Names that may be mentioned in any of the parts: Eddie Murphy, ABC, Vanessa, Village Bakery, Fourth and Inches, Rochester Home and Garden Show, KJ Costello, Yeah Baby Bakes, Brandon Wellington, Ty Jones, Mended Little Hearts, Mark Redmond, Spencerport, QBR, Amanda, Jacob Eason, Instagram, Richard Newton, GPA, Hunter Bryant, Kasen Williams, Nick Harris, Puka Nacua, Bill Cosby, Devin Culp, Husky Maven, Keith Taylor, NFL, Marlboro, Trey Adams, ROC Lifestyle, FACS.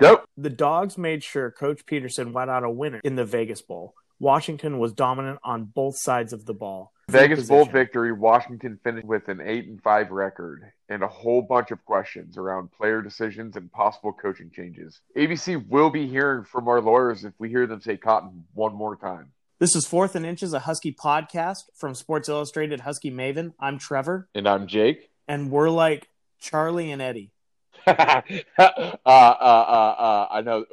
Yep. The Dogs made sure Coach Peterson went out a winner in the Vegas Bowl. Washington was dominant on both sides of the ball. Vegas Bowl victory, Washington finished with an 8-5 record and a whole bunch of questions around player decisions and possible coaching changes. ABC will be hearing from our lawyers if we hear them say Cotton one more time. This is Fourth and Inches, a Husky podcast from Sports Illustrated Husky Maven. I'm Trevor. And I'm Jake. And we're like Charlie and Eddie. I know.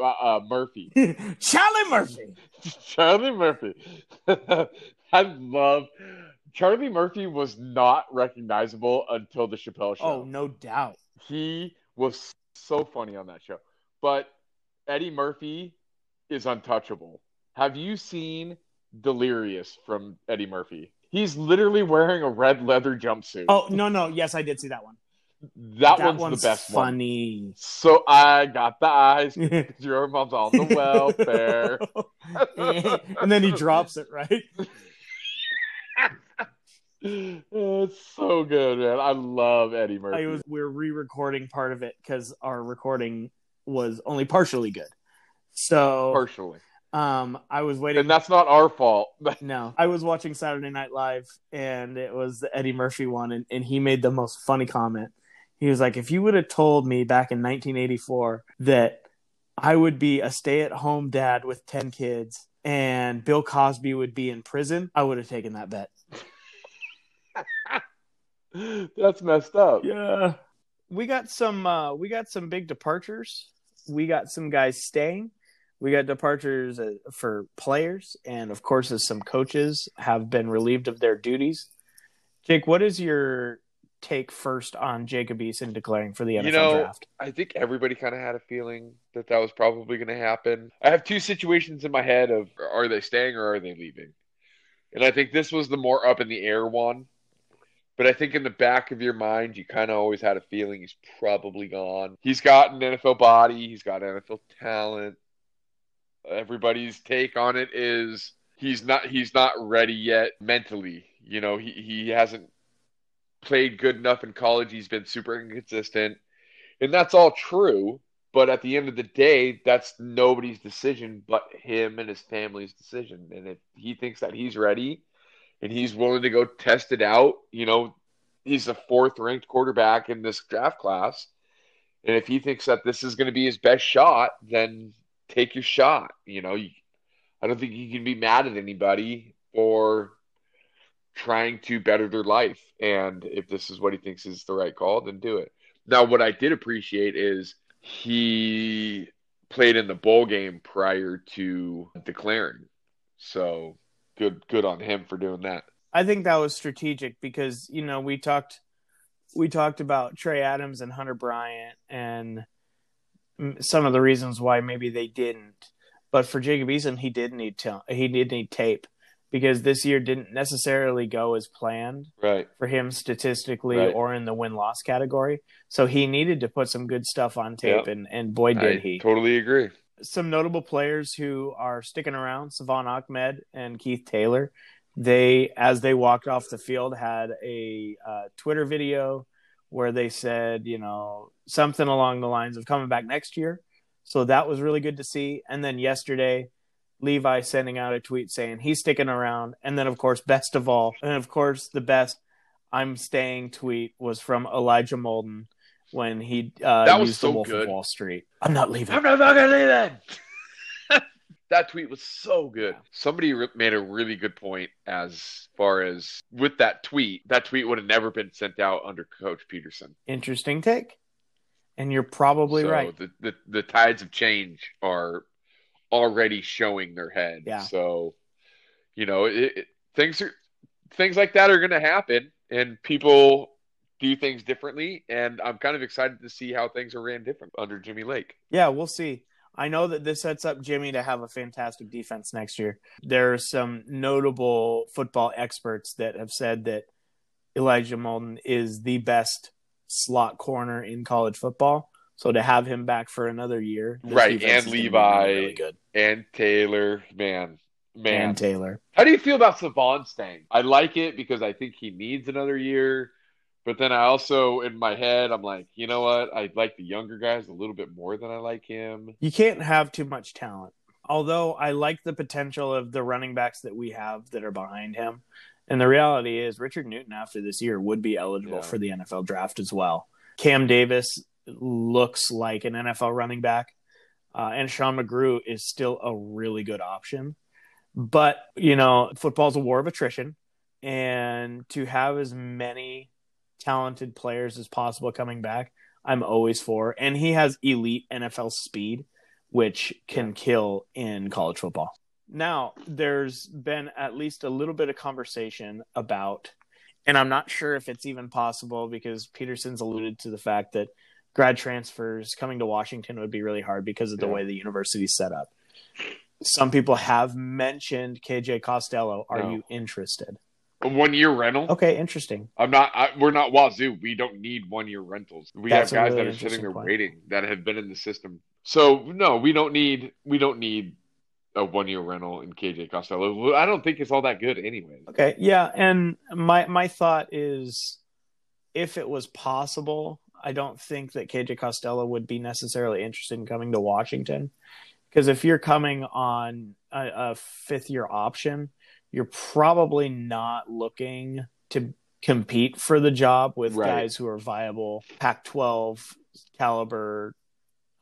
Murphy. Charlie Murphy. Charlie Murphy. I love Charlie Murphy was not recognizable until the Chappelle Show. Oh, no doubt. He was so funny on that show. But Eddie Murphy is untouchable. Have you seen Delirious from Eddie Murphy? He's literally wearing a red leather jumpsuit. Oh, no. Yes, I did see that one. That one's the best funny. One. So I got the eyes. Your mom's on the welfare. And then he drops it, right? It's so good, man. I love Eddie Murphy. We're re-recording part of it because our recording was only partially good. So partially. I was waiting. And that's not our fault. No, I was watching Saturday Night Live, and it was the Eddie Murphy one, and he made the most funny comment. He was like, if you would have told me back in 1984 that I would be a stay-at-home dad with 10 kids and Bill Cosby would be in prison, I would have taken that bet. That's messed up. Yeah. We got some big departures. We got some guys staying. We got departures for players, and of course, as some coaches have been relieved of their duties. Jake, what is your take first on Jacob Eason declaring for the NFL draft? I think everybody kind of had a feeling that was probably going to happen. I have two situations in my head of, are they staying or are they leaving? And I think this was the more up in the air one. But I think in the back of your mind, you kind of always had a feeling he's probably gone. He's got an NFL body. He's got NFL talent. Everybody's take on it is he's not ready yet mentally. You know, he hasn't played good enough in college. He's been super inconsistent. And that's all true. But at the end of the day, that's nobody's decision but him and his family's decision. And if he thinks that he's ready and he's willing to go test it out, you know, he's the 4th-ranked quarterback in this draft class. And if he thinks that this is going to be his best shot, then take your shot. You know, I don't think you can be mad at anybody for trying to better their life. And if this is what he thinks is the right call, then do it. Now, what I did appreciate is he played in the bowl game prior to declaring. So good on him for doing that. I think that was strategic because, you know, we talked about Trey Adams and Hunter Bryant and some of the reasons why maybe they didn't, but for Jacob Eason, he did need tape because this year didn't necessarily go as planned for him statistically or in the win-loss category. So he needed to put some good stuff on tape and boy, did he. Totally agree. Some notable players who are sticking around, Savon Ahmed and Keith Taylor, they, as they walked off the field, had a Twitter video where they said, you know, something along the lines of coming back next year. So that was really good to see. And then yesterday, Levi sending out a tweet saying he's sticking around. And then, of course, best of all, and of course, the best I'm staying tweet was from Elijah Molden when he used the Wolf of Wall Street. I'm not leaving. I'm not fucking leaving. That tweet was so good. Yeah. Somebody made a really good point as far as with that tweet would have never been sent out under Coach Peterson. Interesting take. And you're probably right. The tides of change are already showing their head. Yeah. So, you know, things like that are going to happen and people do things differently. And I'm kind of excited to see how things are ran different under Jimmy Lake. Yeah, we'll see. I know that this sets up Jimmy to have a fantastic defense next year. There are some notable football experts that have said that Elijah Molden is the best slot corner in college football. So to have him back for another year. Right, and Levi really and Taylor, man, Man. And Taylor. How do you feel about Savon staying? I like it because I think he needs another year. But then I also, in my head, I'm like, you know what? I like the younger guys a little bit more than I like him. You can't have too much talent. Although I like the potential of the running backs that we have that are behind him. And the reality is Richard Newton after this year would be eligible for the NFL draft as well. Cam Davis looks like an NFL running back. And Sean McGrew is still a really good option. But, you know, football's a war of attrition. And to have as many talented players as possible coming back, I'm always for. And he has elite NFL speed, which can kill in college football. Now, there's been at least a little bit of conversation about, and I'm not sure if it's even possible because Peterson's alluded to the fact that grad transfers coming to Washington would be really hard because of the way the university's set up. Some people have mentioned KJ Costello. Are you interested? A one-year rental? Okay, interesting. I'm not. We're not Wazoo. We don't need one-year rentals. We have guys really that are sitting there waiting that have been in the system. So no, we don't need a one-year rental in KJ Costello. I don't think it's all that good anyway. Okay, yeah, and my thought is, if it was possible, I don't think that KJ Costello would be necessarily interested in coming to Washington. Because if you're coming on a fifth-year option, you're probably not looking to compete for the job with guys who are viable Pac-12 caliber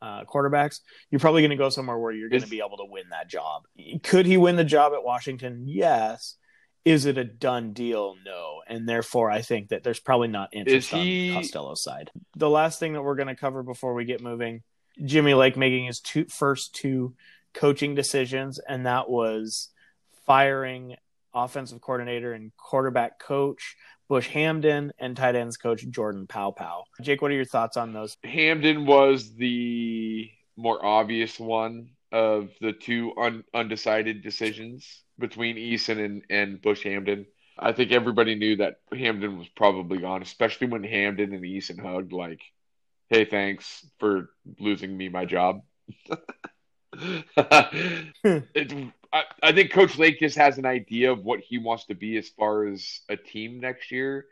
quarterbacks. You're probably going to go somewhere where you're going to be able to win that job. Could he win the job at Washington? Yes. Is it a done deal? No. And therefore, I think that there's probably not interest on Costello's side. The last thing that we're going to cover before we get moving, Jimmy Lake making his first two coaching decisions, and that was firing offensive coordinator and quarterback coach Bush Hamdan and tight ends coach Jordan Paopao. Jake, what are your thoughts on those? Hamdan was the more obvious one of the two undecided decisions between Eason and Bush Hamdan. I think everybody knew that Hamdan was probably gone, especially when Hamdan and Eason hugged like, hey, thanks for losing me my job. I think Coach Lake just has an idea of what he wants to be as far as a team next year,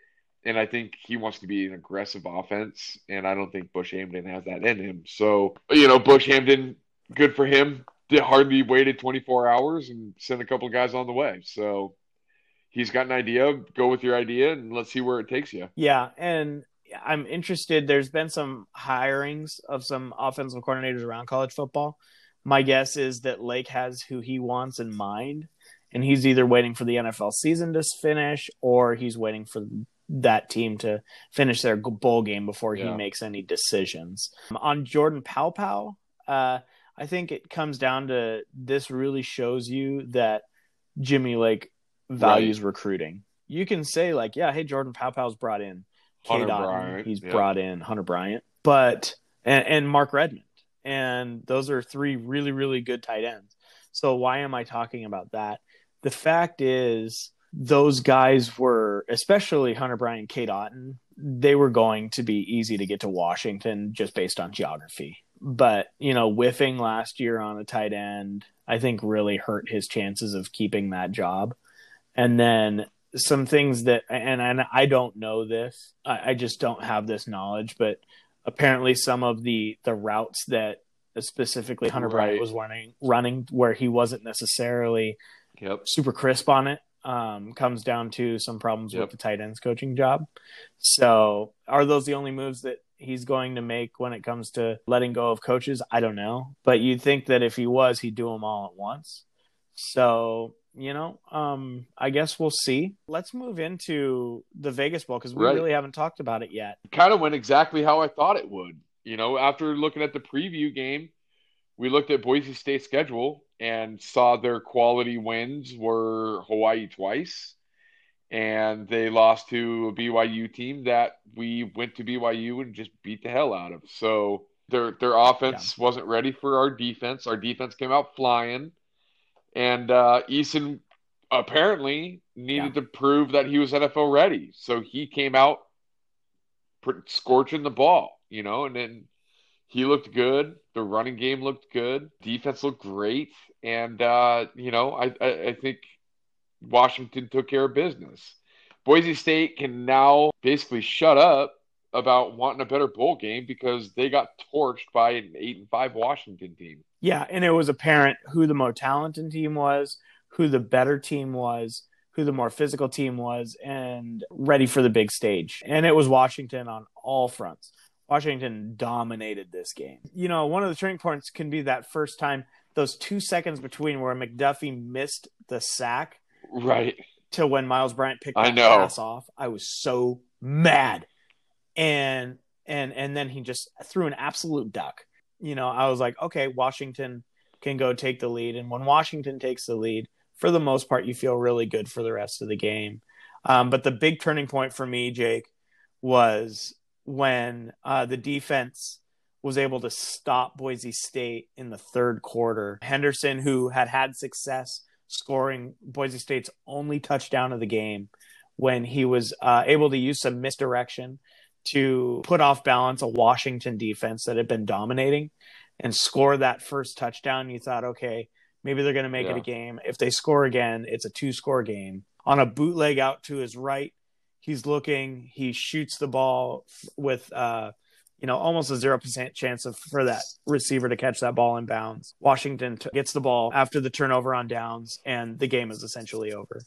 and I think he wants to be an aggressive offense, and I don't think Bush Hamdan has that in him. So, you know, Bush Hamdan, good for him. Hardly waited 24 hours and sent a couple of guys on the way. So he's got an idea. Go with your idea, and let's see where it takes you. Yeah, and I'm interested. There's been some hirings of some offensive coordinators around college football. My guess is that Lake has who he wants in mind, and he's either waiting for the NFL season to finish or he's waiting for that team to finish their bowl game before he makes any decisions. On Jordan Paopao, I think it comes down to this really shows you that Jimmy Lake values recruiting. You can say like, yeah, hey, Jordan Paopau's brought in Cade Otton, he's brought in Hunter Bryant, but and Mark Redmond. And those are three really, really good tight ends. So why am I talking about that? The fact is those guys were, especially Hunter Bryant, Cade Otton, they were going to be easy to get to Washington just based on geography. But, you know, whiffing last year on a tight end, I think really hurt his chances of keeping that job. And then some things that, and I don't know this, I just don't have this knowledge, but apparently some of the routes that specifically Hunter Bryant was running where he wasn't necessarily super crisp on it comes down to some problems with the tight ends coaching job. So are those the only moves that he's going to make when it comes to letting go of coaches? I don't know. But you'd think that if he was, he'd do them all at once. So, you know, I guess we'll see. Let's move into the Vegas Bowl because we really haven't talked about it yet. It kind of went exactly how I thought it would. You know, after looking at the preview game, we looked at Boise State's schedule and saw their quality wins were Hawaii twice. And they lost to a BYU team that we went to BYU and just beat the hell out of. So their offense wasn't ready for our defense. Our defense came out flying. And Eason apparently needed to prove that he was NFL ready. So he came out scorching the ball, you know, and then he looked good. The running game looked good. Defense looked great. And, you know, I think Washington took care of business. Boise State can now basically shut up about wanting a better bowl game because they got torched by an 8-5 Washington team. Yeah, and it was apparent who the more talented team was, who the better team was, who the more physical team was, and ready for the big stage. And it was Washington on all fronts. Washington dominated this game. You know, one of the turning points can be that first time, those 2 seconds between where McDuffie missed the sack. Right. To when Miles Bryant picked that pass off. I was so mad. And then he just threw an absolute duck. You know, I was like, okay, Washington can go take the lead. And when Washington takes the lead, for the most part, you feel really good for the rest of the game. But the big turning point for me, Jake, was when the defense was able to stop Boise State in the third quarter. Henderson, who had success scoring Boise State's only touchdown of the game, when he was able to use some misdirection to put off balance a Washington defense that had been dominating and score that first touchdown. You thought, okay, maybe they're going to make it a game. If they score again, it's a 2-score game. On a bootleg out to his right, he's looking, he shoots the ball with, you know, almost a 0% chance for that receiver to catch that ball in bounds. Washington gets the ball after the turnover on downs, and the game is essentially over.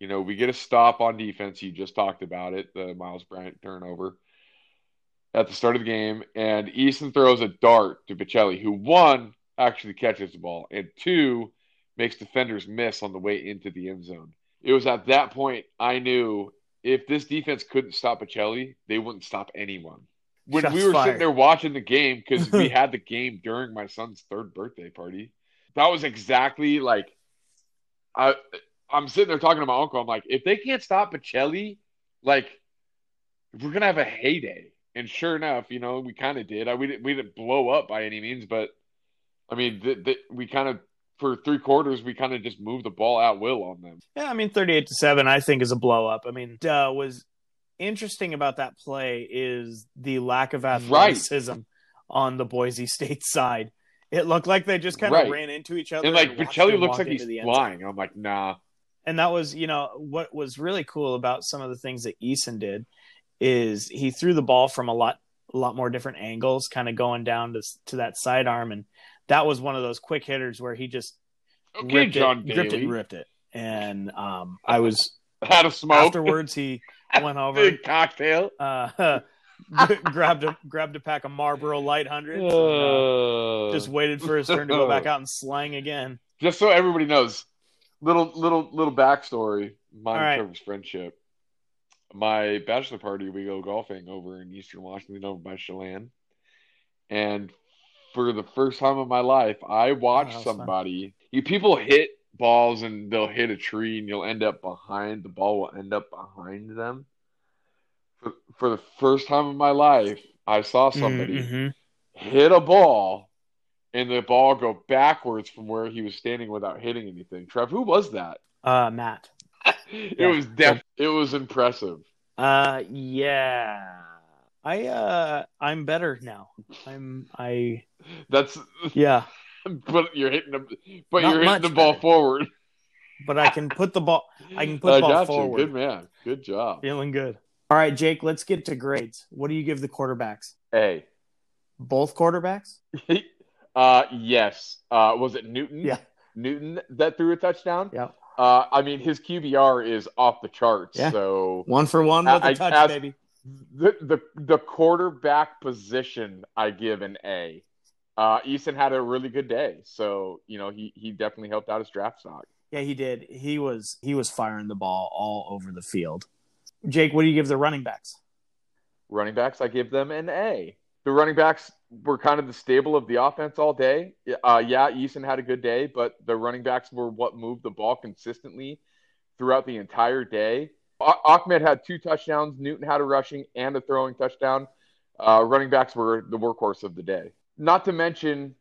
You know, we get a stop on defense. You just talked about it, the Miles Bryant turnover at the start of the game. And Eason throws a dart to Bocelli, who, one, actually catches the ball, and two, makes defenders miss on the way into the end zone. It was at that point I knew if this defense couldn't stop Bocelli, they wouldn't stop anyone. When we were sitting there watching the game, because we had the game during my son's third birthday party, that was exactly like – I'm sitting there talking to my uncle. I'm like, if they can't stop Bocelli, like, we're going to have a heyday. And sure enough, you know, we kind of did. We didn't blow up by any means, but, I mean, we kind of, for three quarters, we kind of just moved the ball at will on them. Yeah, I mean, 38-7, I think, is a blow up. I mean, was interesting about that play is the lack of athleticism on the Boise State side. It looked like they just kind of ran into each other. And, like, Bocelli looks like he's flying. I'm like, nah. And that was, you know, what was really cool about some of the things that Eason did is he threw the ball from a lot more different angles, kind of going down to that sidearm. And that was one of those quick hitters where he just ripped it. And I was out of smoke. Afterwards, he went over. Big cocktail. grabbed a pack of Marlboro Light 100s. Just waited for his turn to go back out and slang again. Just so everybody knows. Little backstory. Mine and Trevor's friendship. My bachelor party, we go golfing over in Eastern Washington over by Chelan. And for the first time in my life, I watched somebody. People hit balls and they'll hit a tree and you'll end up behind. The ball will end up behind them. For the first time in my life, I saw somebody hit a ball. And the ball go backwards from where he was standing without hitting anything. Trev, who was that? Matt. It was impressive. I'm better now. But you're hitting the ball forward. But I can put the ball. Forward. Good man. Good job. Feeling good. All right, Jake. Let's get to grades. What do you give the quarterbacks? A. Both quarterbacks. Yes. Was it Newton? Yeah. Newton that threw a touchdown? Yeah. I mean, his QBR is off the charts. Yeah. So 1 for 1 with a touch, baby. The quarterback position, I give an A. Eason had a really good day. So, you know, he definitely helped out his draft stock. Yeah, he did. He was firing the ball all over the field. Jake, what do you give the running backs? Running backs, I give them an A. The running backs were kind of the staple of the offense all day. Eason had a good day, but the running backs were what moved the ball consistently throughout the entire day. Ahmed had 2 touchdowns. Newton had a rushing and a throwing touchdown. Running backs were the workhorse of the day. Not to mention,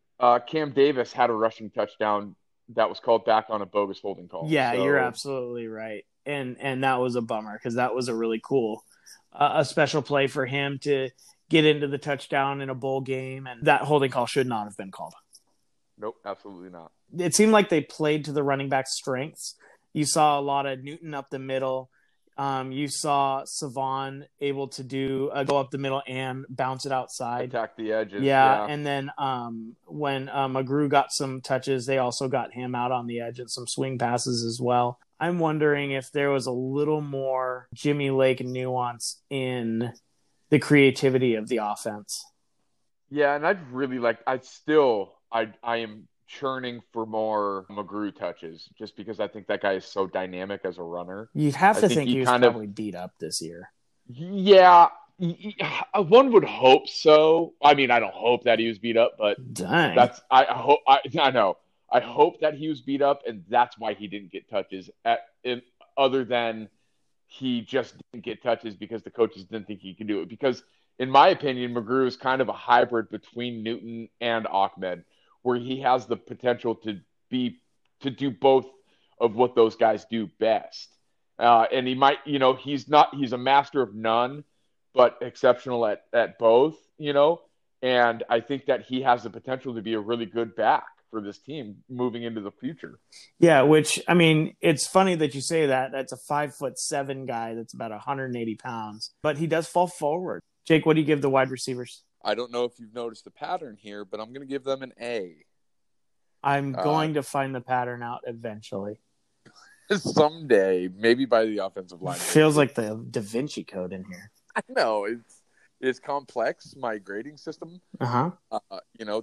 Cam Davis had a rushing touchdown that was called back on a bogus holding call. Yeah, so, you're absolutely right. And that was a bummer because that was a really cool, a special play for him to get into the touchdown in a bowl game, and that holding call should not have been called. Nope, absolutely not. It seemed like they played to the running back's strengths. You saw a lot of Newton up the middle. You saw Savon able to do go up the middle and bounce it outside. Attack the edges. Yeah. And then when McGrew got some touches, they also got him out on the edge and some swing passes as well. I'm wondering if there was a little more Jimmy Lake nuance in the creativity of the offense. Yeah, and I'd really like – I am churning for more McGrew touches just because I think that guy is so dynamic as a runner. You'd have to think he was probably beat up this year. Yeah, one would hope so. I mean, I don't hope that he was beat up, but that's I hope that he was beat up, and that's why he didn't get touches. Other than he just didn't get touches because the coaches didn't think he could do it. Because in my opinion, McGrew is kind of a hybrid between Newton and Ahmed, where he has the potential to do both of what those guys do best. And he might, he's a master of none, but exceptional at both, and I think that he has the potential to be a really good back for this team moving into the future. Yeah. Which, I mean, it's funny that you say that. That's a 5'7" guy. That's about 180 pounds, but he does fall forward. Jake, what do you give the wide receivers? I don't know if you've noticed the pattern here, but I'm going to give them an A. I'm going to find the pattern out eventually. Someday, maybe by the offensive line. Feels like the Da Vinci Code in here. I know. It's complex, my grading system. Uh-huh.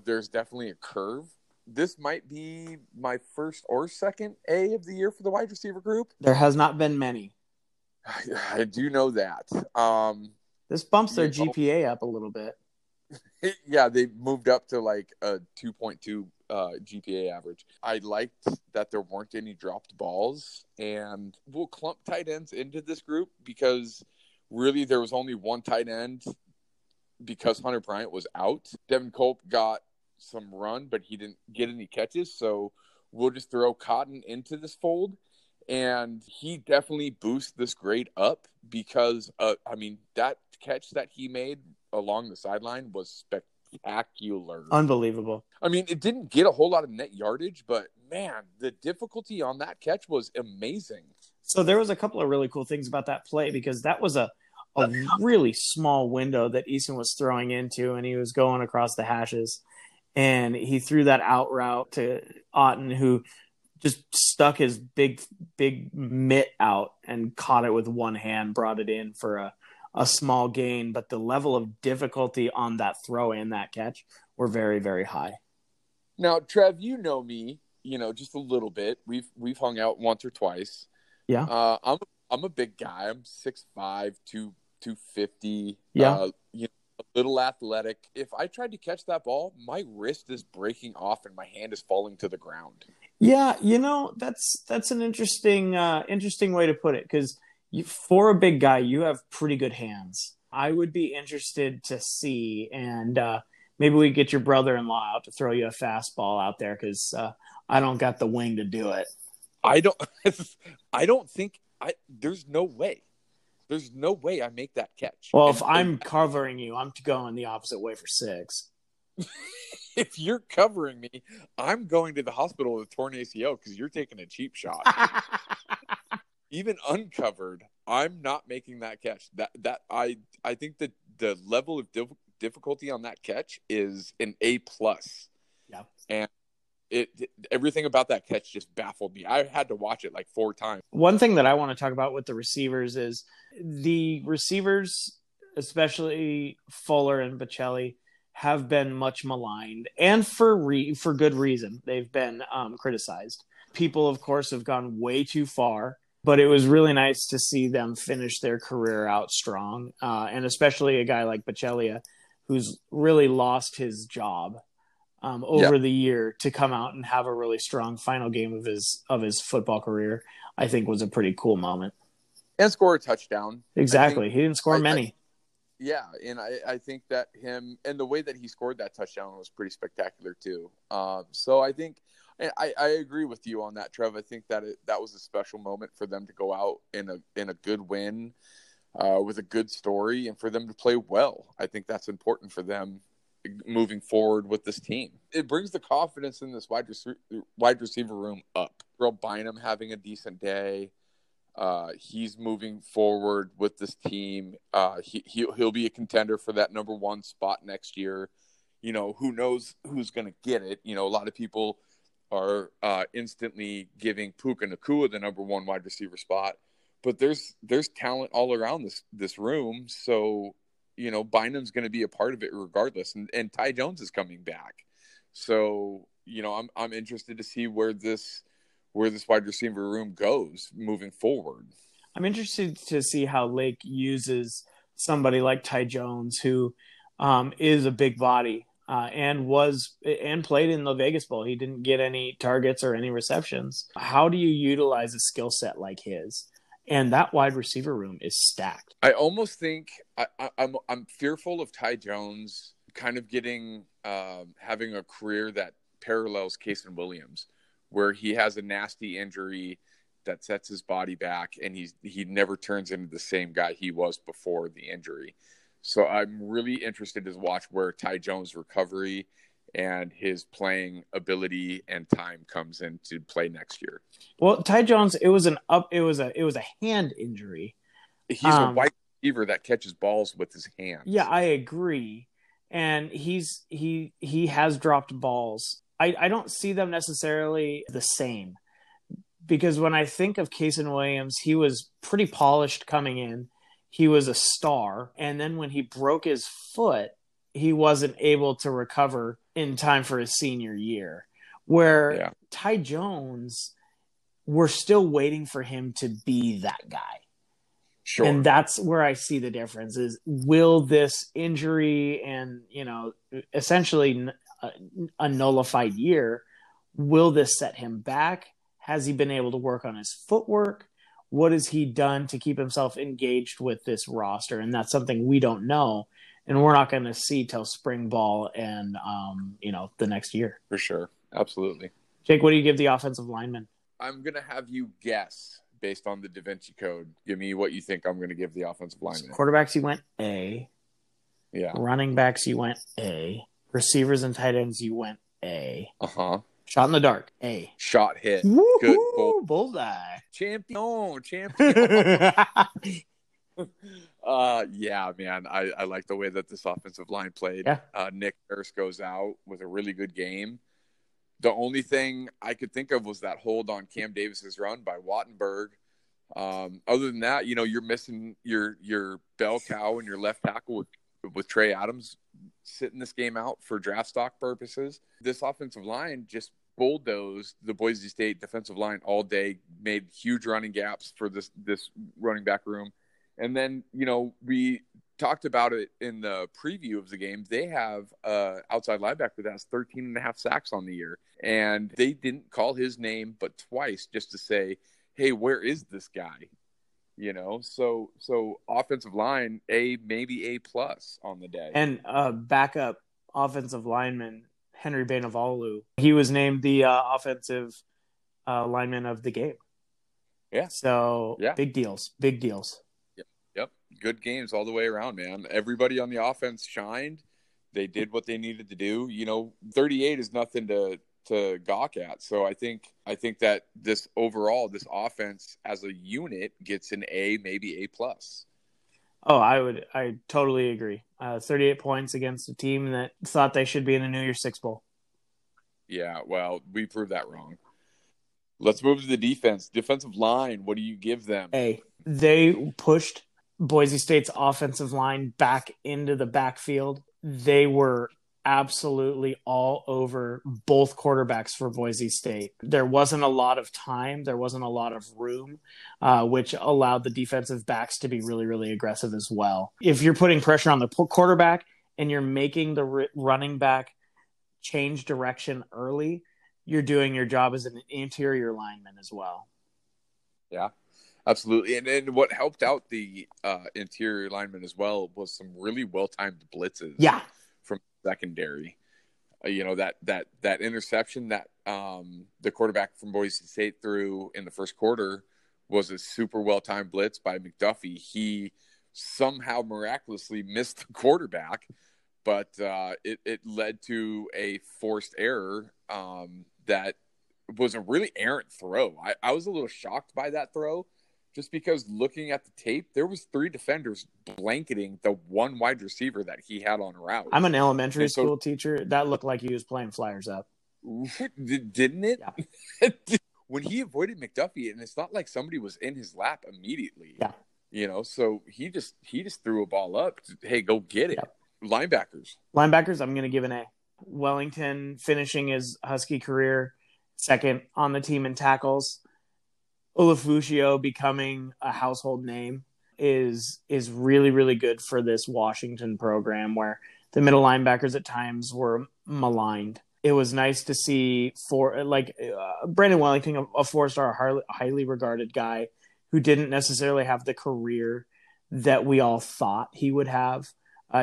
There's definitely a curve. This might be my first or second A of the year for the wide receiver group. There has not been many. I do know that. This bumps their GPA up a little bit. Yeah, they moved up to like a 2.2 GPA average. I liked that there weren't any dropped balls. And we'll clump tight ends into this group because really there was only one tight end because Hunter Bryant was out. Devin Culp got some run, but he didn't get any catches. So we'll just throw Cotton into this fold. And he definitely boosts this grade up because, that catch that he made along the sideline was spectacular. Unbelievable. I mean, it didn't get a whole lot of net yardage, but, man, the difficulty on that catch was amazing. So there was a couple of really cool things about that play because that was a really small window that Eason was throwing into, and he was going across the hashes. And he threw that out route to Otton, who – just stuck his big mitt out and caught it with one hand, brought it in for a small gain. But the level of difficulty on that throw and that catch were very, very high. Now, Trev, you know me, just a little bit. We've hung out once or twice. Yeah. I'm a big guy. I'm 6'5", 250. Yeah. A little athletic. If I tried to catch that ball, my wrist is breaking off and my hand is falling to the ground. Yeah, that's an interesting way to put it because for a big guy, you have pretty good hands. I would be interested to see, and maybe we get your brother-in-law out to throw you a fastball out there because I don't got the wing to do it. There's no way. There's no way I make that catch. Well, if I'm covering you, I'm going the opposite way for six. If you're covering me, I'm going to the hospital with a torn ACL because you're taking a cheap shot. Even uncovered, I'm not making that catch. I think that the level of difficulty on that catch is an A+. Yeah. And everything about that catch just baffled me. I had to watch it like 4 times. One thing that I want to talk about with the receivers is the receivers, especially Fuller and Bocelli, have been much maligned, and for good reason. They've been criticized. People, of course, have gone way too far, but it was really nice to see them finish their career out strong, and especially a guy like Bocelli, who's really lost his job over the year, to come out and have a really strong final game of his football career, I think was a pretty cool moment. And score a touchdown. Exactly. He didn't score many. Yeah, and I think that him and the way that he scored that touchdown was pretty spectacular too. So I think I agree with you on that, Trev. I think that that was a special moment for them to go out in a good win with a good story and for them to play well. I think that's important for them moving forward with this team. It brings the confidence in this wide receiver room up. Earl Bynum having a decent day. He's moving forward with this team. He'll be a contender for that number one spot next year. You know, who knows who's going to get it? You know, a lot of people are instantly giving Puka Nacua the number one wide receiver spot, but there's talent all around this room. So, you know, Bynum's going to be a part of it regardless. And Ty Jones is coming back. So, you know, I'm interested to see where this wide receiver room goes moving forward. I'm interested to see how Lake uses somebody like Ty Jones, who is a big body and played in the Vegas Bowl. He didn't get any targets or any receptions. How do you utilize a skill set like his? And that wide receiver room is stacked. I almost think I'm fearful of Ty Jones kind of getting having a career that parallels Kasen Williams, where he has a nasty injury that sets his body back, and he never turns into the same guy he was before the injury. So I'm really interested to watch where Ty Jones' recovery and his playing ability and time comes into play next year. Well, Ty Jones, it was a hand injury. He's a wide receiver that catches balls with his hands. Yeah, I agree. And he has dropped balls. I don't see them necessarily the same, because when I think of Kasen Williams, he was pretty polished coming in. He was a star. And then when he broke his foot, he wasn't able to recover in time for his senior year, where Ty Jones, we're still waiting for him to be that guy. Sure. And that's where I see the difference is, will this injury and, you know, essentially a nullified year, will this set him back? Has he been able to work on his footwork? What has he done to keep himself engaged with this roster? And that's something we don't know, and we're not going to see till spring ball and the next year for sure. Absolutely. Jake, what do you give the offensive lineman? I'm going to have you guess based on the Da Vinci Code. Give me what you think I'm going to give the offensive lineman. So quarterbacks, you went A. Yeah. Running backs, you went A. Receivers and tight ends, you went A. Uh-huh. Shot in the dark, A. Shot hit. Woo-hoo, good goal. Bullseye. Champion. Yeah, man. I like the way that this offensive line played. Yeah. Nick Harris goes out with a really good game. The only thing I could think of was that hold on Cam Davis's run by Wattenberg. Other than that, you know, you're missing your bell cow and your left tackle with Trey Adams sitting this game out for draft stock purposes. This offensive line just bulldozed the Boise State defensive line all day, made huge running gaps for this running back room. And then, you know, we talked about it in the preview of the game. They have outside linebacker that has 13 and a half sacks on the year. And they didn't call his name but twice just to say, hey, where is this guy? You know, so offensive line, A, maybe A+ on the day. And backup offensive lineman, Henry Bainavalu, he was named the offensive lineman of the game. Yeah. So big deals. Yep. Good games all the way around, man. Everybody on the offense shined. They did what they needed to do. You know, 38 is nothing to gawk at. So I think that this offense as a unit gets an A, maybe A+. Oh, I totally agree. 38 points against a team that thought they should be in a New Year's Six Bowl. Yeah. Well, we proved that wrong. Let's move to the defense. Defensive line. What do you give them? A. They pushed Boise State's offensive line back into the backfield. They were absolutely all over both quarterbacks for Boise State. There wasn't a lot of time. There wasn't a lot of room, which allowed the defensive backs to be really, really aggressive as well. If you're putting pressure on the quarterback and you're making the running back change direction early, you're doing your job as an interior lineman as well. Yeah, absolutely. And what helped out the interior lineman as well was some really well-timed blitzes. Yeah. Secondary, you know, that interception that the quarterback from Boise State threw in the first quarter was a super well-timed blitz by McDuffie. He somehow miraculously missed the quarterback, but it led to a forced error that was a really errant throw. I was a little shocked by that throw just because looking at the tape, there was three defenders blanketing the one wide receiver that he had on route. I'm an elementary school teacher. That looked like he was playing flyers up. Didn't it? Yeah. When he avoided McDuffie, and it's not like somebody was in his lap immediately. Yeah. You know, so he just threw a ball up. Hey, go get it. Yeah. Linebackers, I'm going to give an A. Wellington finishing his Husky career second on the team in tackles. Olafucio becoming a household name is really, really good for this Washington program where the middle linebackers at times were maligned. It was nice to see Brandon Wellington, a four-star, highly regarded guy who didn't necessarily have the career that we all thought he would have,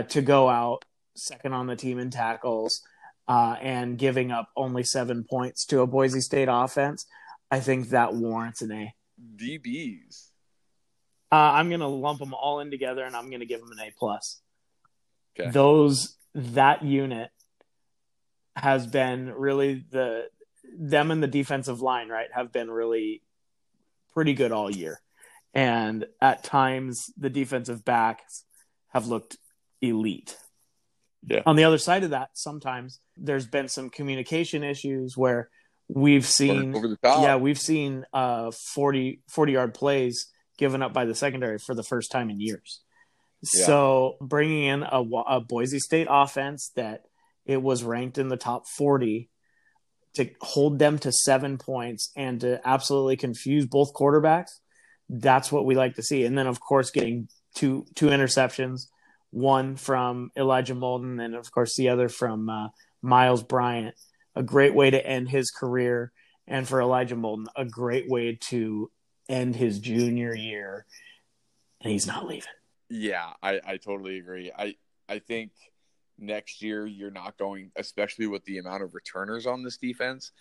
to go out second on the team in tackles and giving up only 7 points to a Boise State offense. I think that warrants an A. DBs. I'm going to lump them all in together, and I'm going to give them an A+. Okay. That unit has been really them and the defensive line, right, have been really pretty good all year. And at times the defensive backs have looked elite. Yeah. On the other side of that, sometimes there's been some communication issues where we've seen over the top. Yeah, we've seen 40-yard plays given up by the secondary for the first time in years. Yeah. So bringing in a Boise State offense that it was ranked in the top 40 to hold them to 7 points and to absolutely confuse both quarterbacks. That's what we like to see. And then of course, getting two interceptions, one from Elijah Molden and of course the other from Miles Bryant, a great way to end his career. And for Elijah Molden, a great way to end his junior year. And he's not leaving. Yeah, I totally agree. I think next year you're not going, especially with the amount of returners on this defense,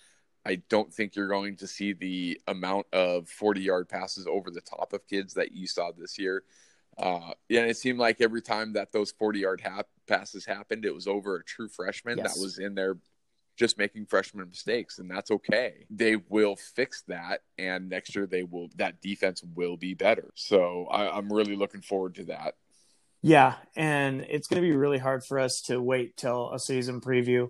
I don't think you're going to see the amount of 40-yard passes over the top of kids that you saw this year. And it seemed like every time that those 40-yard passes happened, it was over a true freshman. Yes. That was in there just making freshman mistakes, and that's okay. They will fix that, and next year that defense will be better. So I'm really looking forward to that. Yeah, and it's going to be really hard for us to wait till a season preview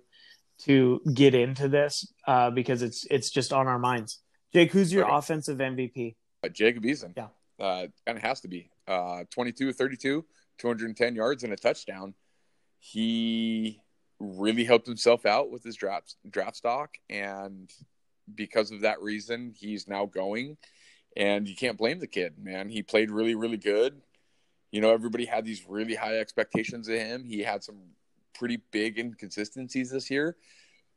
to get into this because it's just on our minds. Jake, who's your offensive MVP? Jacob Eason. Yeah. Kind of has to be. 22-32, 210 yards and a touchdown. He really helped himself out with his draft stock, and because of that reason, he's now going. And you can't blame the kid, man. He played really, really good. You know, everybody had these really high expectations of him. He had some pretty big inconsistencies this year.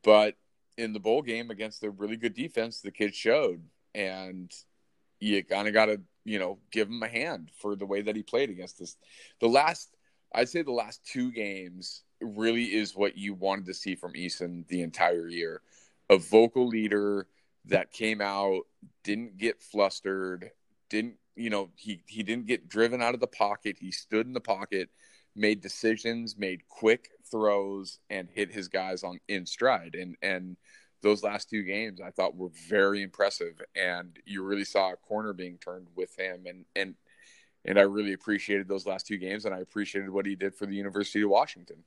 But in the bowl game against the really good defense, the kid showed. And you kind of got to, you know, give him a hand for the way that he played against this. The last two games really is what you wanted to see from Eason the entire year. A vocal leader that came out, didn't get flustered, he didn't get driven out of the pocket. He stood in the pocket, made decisions, made quick throws, and hit his guys in stride. And those last two games I thought were very impressive. And you really saw a corner being turned with him. And I really appreciated those last two games, and I appreciated what he did for the University of Washington.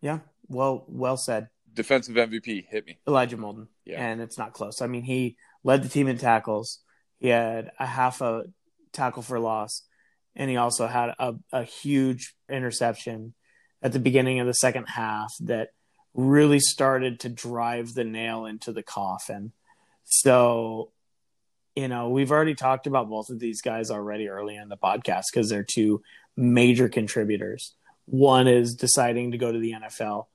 Yeah, well said. Defensive MVP, hit me. Elijah Molden. Yeah. And it's not close. I mean, he led the team in tackles. He had a half a tackle for loss, and he also had a huge interception at the beginning of the second half that really started to drive the nail into the coffin. So, you know, we've already talked about both of these guys already early in the podcast because they're two major contributors. One is deciding to go to the NFL.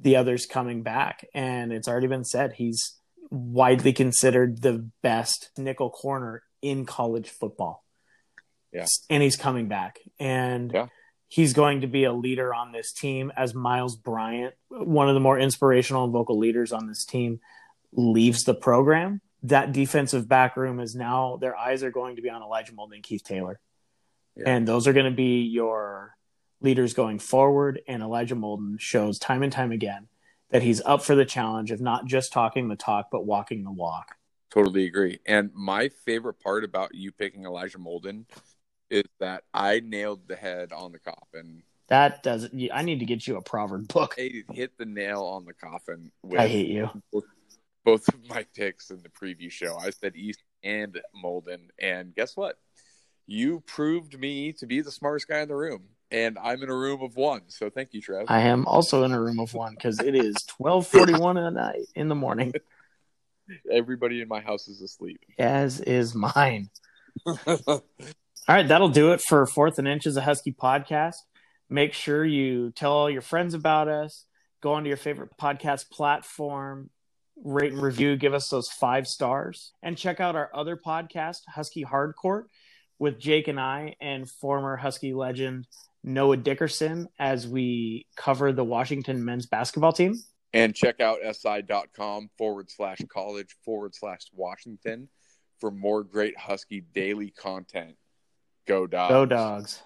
The other's coming back, and it's already been said he's widely considered the best nickel corner in college football. Yeah. And he's coming back, and he's going to be a leader on this team as Miles Bryant, one of the more inspirational and vocal leaders on this team, leaves the program. That defensive back room is now, their eyes are going to be on Elijah Molden and Keith Taylor. Yeah. And those are going to be your leaders going forward, and Elijah Molden shows time and time again that he's up for the challenge of not just talking the talk, but walking the walk. Totally agree. And my favorite part about you picking Elijah Molden is that I nailed the head on the coffin. That doesn't. I need to get you a proverb book. I hit the nail on the coffin. I hate you. Both of my picks in the preview show, I said East and Molden. And guess what? You proved me to be the smartest guy in the room. And I'm in a room of one, so thank you, Trev. I am also in a room of one because it is 12:41 at night in the morning. Everybody in my house is asleep. As is mine. All right, that'll do it for Fourth and Inches, a Husky podcast. Make sure you tell all your friends about us. Go onto your favorite podcast platform, rate and review, give us those 5 stars, and check out our other podcast, Husky Hardcourt, with Jake and I and former Husky legend Noah Dickerson as we cover the Washington men's basketball team. And check out si.com/college/Washington for more great Husky daily content. Go Dogs. Go Dogs.